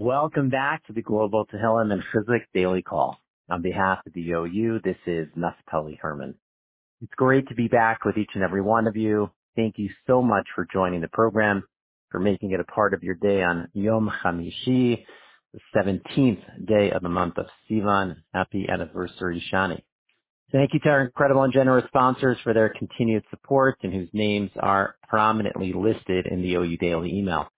Welcome back to the Global Tehillim and Chizuk Daily Call. On behalf of the OU, this is Naftali Herman. It's great to be back with each and every one of you. Thank you so much for joining the program, for making it a part of your day on Yom Hamishi, the 17th day of the month of Sivan. Happy anniversary, Shani. Thank you to our incredible and generous sponsors for their continued support and whose names are prominently listed in the OU Daily email.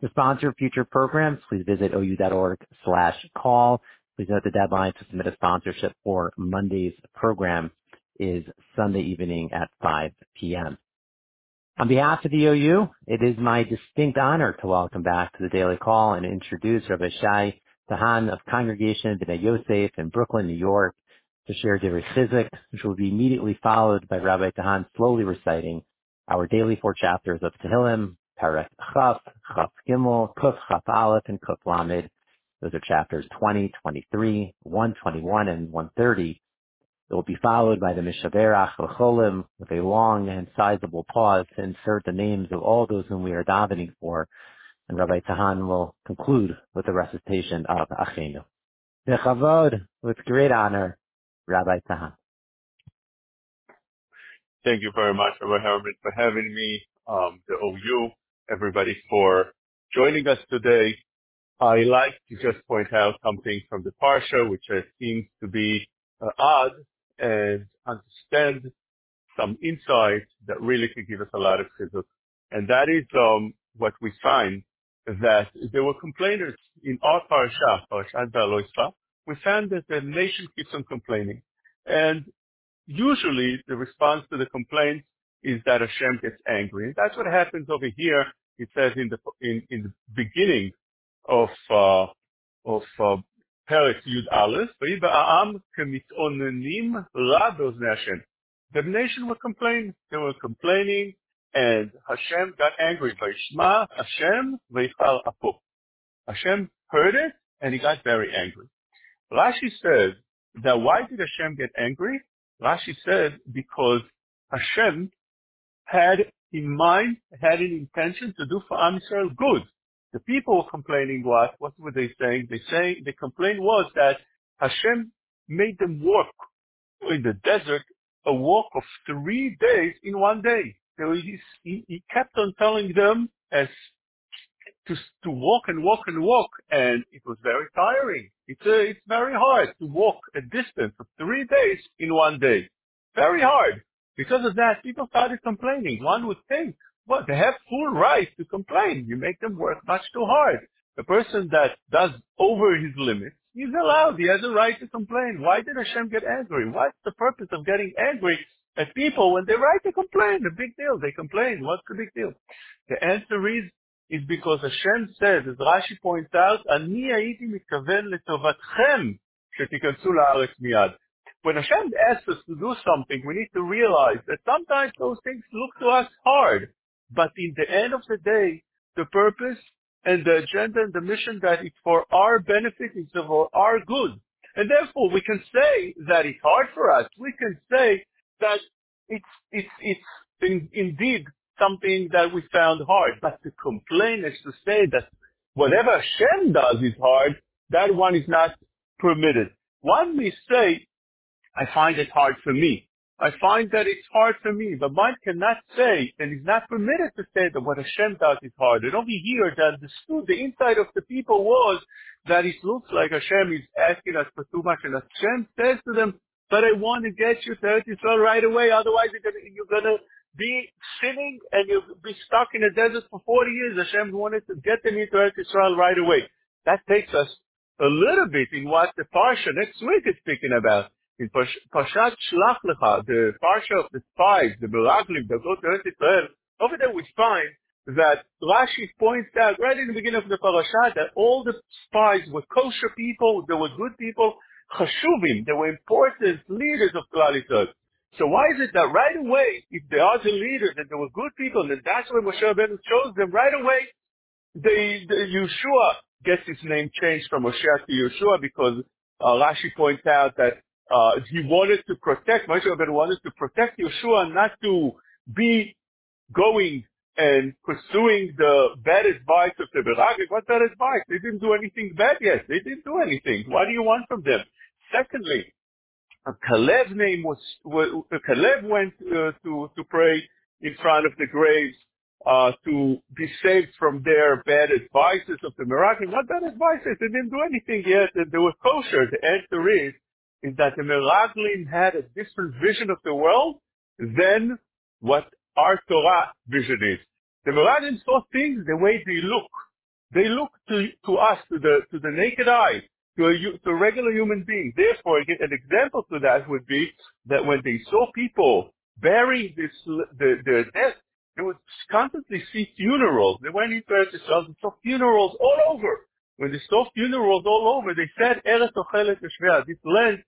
To sponsor future programs, please visit ou.org/call. Please note the deadline to submit a sponsorship for Monday's program is Sunday evening at 5 p.m. On behalf of the OU, it is my distinct honor to welcome back to the Daily Call and introduce Rabbi Shai Tahan of Congregation B'nai Yosef in Brooklyn, New York, to share Derech Chizuk, which will be immediately followed by Rabbi Tahan slowly reciting our daily four chapters of Tehillim, Parak Chaf, Chaf Gimel, Kuf Chaf Aleph, and Kuf Lamed. Those are chapters 20, 23, 121, and 130. It will be followed by the Mishaberach Lecholim with a long and sizable pause to insert the names of all those whom we are davening for. And Rabbi Tahan will conclude with the recitation of Achenu. Bechavod, with great honor, Rabbi Tahan. Thank you very much, Rabbi Herman, for having me, the OU. Everybody for joining us today. I like to just point out something from the Parsha, which seems to be odd, and understand some insight that really could give us a lot of chizuk. And that is what we find, that there were complainers in our Parasha, Parashat Bar Loisva. We found that the nation keeps on complaining. And usually the response to the complaints is that Hashem gets angry. And that's what happens over here. It says in the beginning of Parashat Yud Aleph, the nation were complaining. They were complaining, and Hashem got angry. Hashem heard it, and he got very angry. Rashi says that why did Hashem get angry? Rashi said because Hashem had in mind, had an intention to do for Am Yisrael good. The people were complaining what were they saying? The complaint was that Hashem made them walk in the desert, a walk of 3 days in one day. So he kept on telling them as to walk and walk and walk, and it was very tiring. It's very hard to walk a distance of 3 days in one day. Very hard. Because of that, people started complaining. One would think, well, they have full right to complain. You make them work much too hard. The person that does over his limits, he's allowed. He has a right to complain. Why did Hashem get angry? What's the purpose of getting angry at people when they right to complain? A big deal. They complain. What's the big deal? The answer is because Hashem said, as Rashi points out, Ani hayiti mitkaven letovatchem shetikansu la'aretz miyad. When Hashem asks us to do something, we need to realize that sometimes those things look to us hard. But in the end of the day, the purpose and the agenda and the mission that it's for our benefit, it's for our good. And therefore, we can say that it's hard for us. We can say that it's indeed something that we found hard. But to complain is to say that whatever Hashem does is hard, that one is not permitted. One may say, I find it hard for me. I find that it's hard for me. But one cannot say, and is not permitted to say, that what Hashem does is hard. And over here, the insight of the people was that it looks like Hashem is asking us for too much. And Hashem says to them, but I want to get you to Eretz Israel right away. Otherwise, you're going to be sinning and you'll be stuck in the desert for 40 years. Hashem wanted to get them into Eretz Israel right away. That takes us a little bit in what the Parsha next week is speaking about. In Parashat Shlach Lecha, the Parsha of the spies, the Meraglim, that go to Eretz Israel, over there we find that Rashi points out right in the beginning of the Parasha that all the spies were kosher people, they were good people, chashuvim, they were important leaders of Klal Yisrael. So why is it that right away, if they are the leaders and they were good people, then that's why Moshe Rabbeinu chose them right away, the Yeshua gets his name changed from Moshe to Yeshua because Rashi points out that Moshe Rabbeinu wanted to protect Yeshua, not to be going and pursuing the bad advice of the Meraglim. What bad advice? They didn't do anything bad yet. They didn't do anything. What do you want from them? Secondly, Caleb's name was, Caleb went to pray in front of the graves to be saved from their bad advices of the Meraglim. What bad advices? They didn't do anything yet, and they were kosher. The answer is that the Meraglim had a different vision of the world than what our Torah vision is. The Meraglim saw things the way they look. They look to us, to the naked eye, to a regular human being. Therefore, an example to that would be that when they saw people burying their death, they would constantly see funerals. They went into Eretz Israel and saw funerals all over. When they saw funerals all over, they said, Eretz Ochelet Yeshvea, this land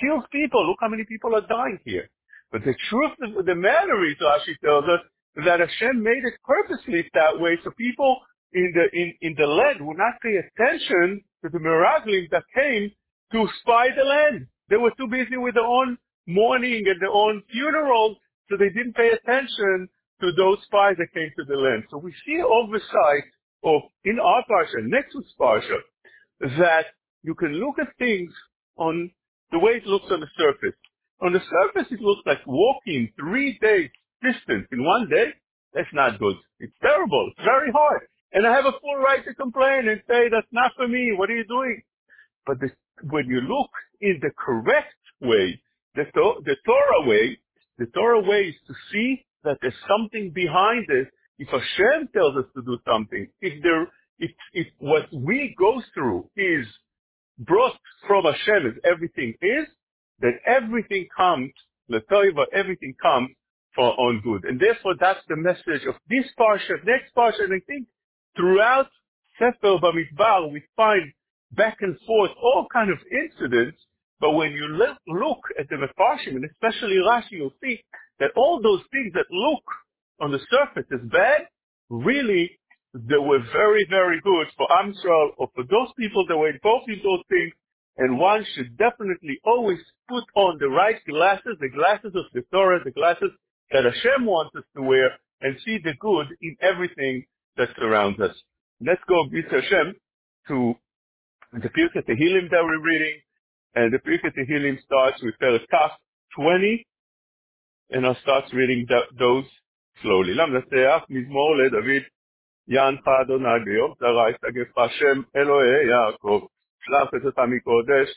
kills people. Look how many people are dying here. But the truth of the matter is, Rashi tells us, that Hashem made it purposely that way, so people in the land would not pay attention to the Meraglim that came to spy the land. They were too busy with their own mourning and their own funerals, so they didn't pay attention to those spies that came to the land. So we see oversight of, in our Parsha, next week's Parsha, that you can look at things on the way it looks on the surface. On the surface, it looks like walking 3 days distance in 1 day. That's not good. It's terrible. It's very hard. And I have a full right to complain and say, that's not for me. What are you doing? But when you look in the correct way, the Torah way is to see that there's something behind it. If Hashem tells us to do something, if what we go through is brought from Hashem, as everything is, then everything comes, everything comes for on good. And therefore, that's the message of this Parsha, next Parsha, and I think throughout Sefer Bamitbar, we find back and forth all kind of incidents, but when you look at the Mefarshim, and especially Rashi, you'll see that all those things that look on the surface as bad, really, they were very, very good for Am Yisrael or for those people that were involved in those things. And one should definitely always put on the right glasses, the glasses of the Torah, the glasses that Hashem wants us to wear, and see the good in everything that surrounds us. Let's go, B'ezras Hashem, to the Pirke Tehillim that we're reading. And the Pirke Tehillim starts with Perek Kaf 20, and I'll start reading those slowly. שלח את אותה מקודש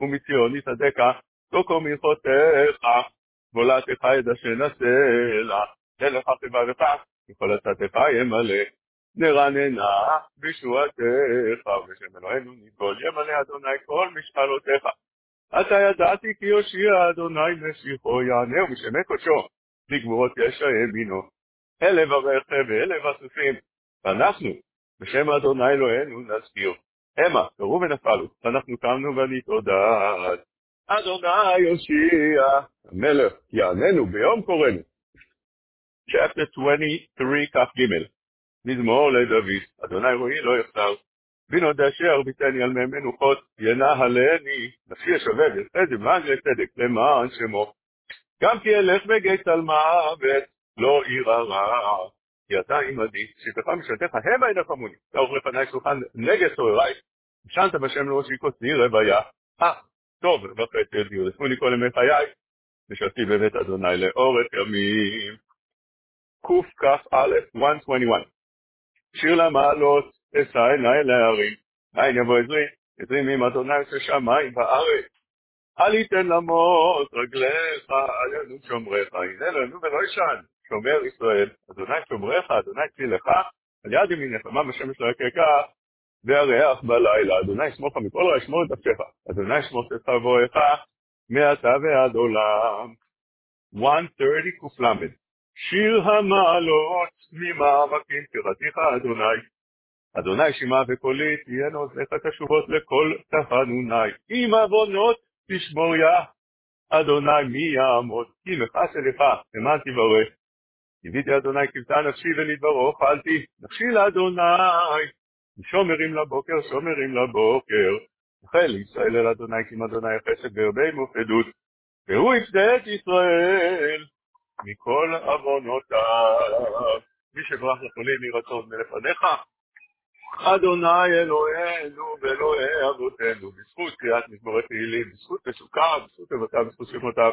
ומציון יתדקה, תוקו מלכותך, בולעתך ידע שנסלה, תלך חבבך, וכל עצתך ימלא, נרננה בישועתך, ושם אלוהינו נגאל, ימלא אדוני כל משאלותיך. אתה ידעתי כי יושיע אדוני משיחו יענהו משמי קודשו, בגבורות ישע ימינו, אל לב הרכב ואל לב הסוסים, ואנחנו בשם אדוני אלוהינו נזכיר. המה, קראו ונפלו, ואנחנו קמנו ונתעודד. אדוני יושיע, המלך יעננו ביום קוראנו. Chapter 23, כף ג' מזמור לדוד, אדוני רואי לא יחסר. בנוד אשר ביתני על מי מנוחות, ינהלני, נפשי ישובב, יחד למען לצדק, למען שמו. גם כי אלך בגיא צלמוות, לא אירא רע. כי אתה עמדי, שפתך משלתך, המה ינחמוני, תערוך לפני שולחן נגד סוררי, ושנת בשם לראשי כוסי רוויה, טוב וחסד ירדפוני כל ימי חיי, ושבתי בבית אדוני לאורך ימים. קכ"א 121. שיר למעלות, אשא עיני להרים, מאין יבוא עזרי, עזרי מעם אדוני ששמיים וארץ. אל יתן למוט רגליך, אל ינום שומריך, הנה לא ינום ולא ישן. שומר ישראל, אדוני שומריך, אדוני צילך, על יד ימינך, למען השמש לא יככה, והריח בלילה, אדוני ישמורך מכל רע, ישמור את נפשך, אדוני ישמור את צאברך, מעתה ועד עולם. 130 ק"ל. שיר המעלות, ממאבקים תירתיך, אדוני. אדוני שמע וקולי, תהיינה אוזניך קשובות לכל תחנוני. אם עוונות תשמור יה, אדוני מי יעמוד, כי מחס אליך, למען תברך. יביתי אדוני כבתה נפשי ולדברו חלתי, נפשי לאדוני, שומרים לבוקר, שומרים לבוקר, החל ישראל אל אדוני, כי אדוני חסד והרבה מופדות, והוא יפדה את ישראל מכל עוונותיו, משברח לכולים יהי רצון מלפניך. אדוני אלוהינו ואלוהי אבותינו, בזכות קריאת מזמורי תהילים, בזכות פסוקיו, בזכות תורתיו, בזכות שמותיו,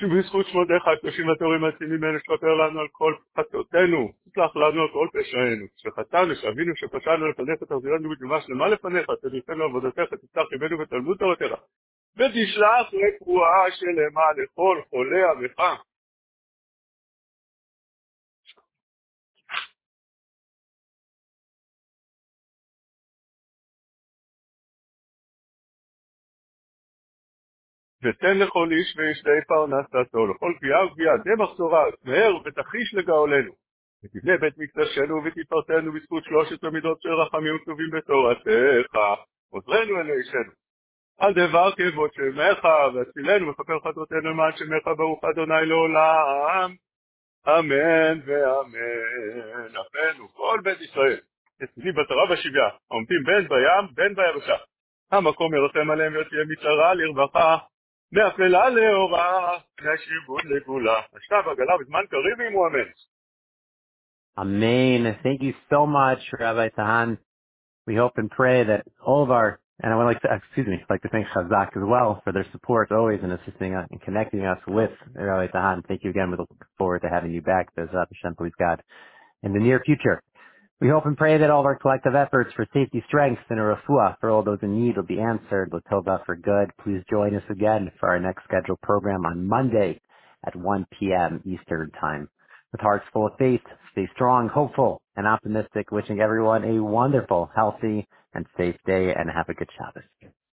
שבזכות שמותיך הקדושים והטהורים העצומים האלה, שכפר לנו על כל חטאותינו, תסלח לנו על כל פשענו, שחטאנו, שעווינו, שפשענו לפניך, תחזירנו בתשובה שלמה לפניך, תניחנו עבודתך, תפתח ליבנו ותלמוד תורתך, ותשלח רפואה שלמה לכל חולי עמך. ותן לכל איש וישתי פרנסתו, לכל פגיעה ופגיעה, דמחסורה, מהר ותחיש לגאולנו. ותבנה בית מקדשנו ותפרסנו בזכות שלושת המידות של רחמים וכתובים בתורתך. עוזרנו אל אישנו. על דבר כבוד שמך, והצילנו וכפר חטאותינו למען שמך ברוך אדוני לעולם. אמן ואמן. אמן כל בית ישראל. יציבים בתורה בשביה, עומדים בין בים, בין ביבשה. המקום ירחם עליהם יוציאה מצרה לרווחה, מאפלה לאורה, מהשיבוד לגאולה. עכשיו הגאולה בזמן קריב אם הוא אמן. Amen. Thank you so much, Rabbi Tahan. We hope and pray that all of our, and I would like to, I'd like to thank Chazak as well for their support always in assisting us and connecting us with Rabbi Tahan. Thank you again. We look forward to having you back, Bezrat Hashem, please God, in the near future. We hope and pray that all of our collective efforts for safety, strength, and a refuah for all those in need will be answered. L'tova for good. Please join us again for our next scheduled program on Monday at 1 p.m. Eastern Time. With hearts full of faith, stay strong, hopeful, and optimistic, wishing everyone a wonderful, healthy, and safe day, and have a good Shabbos.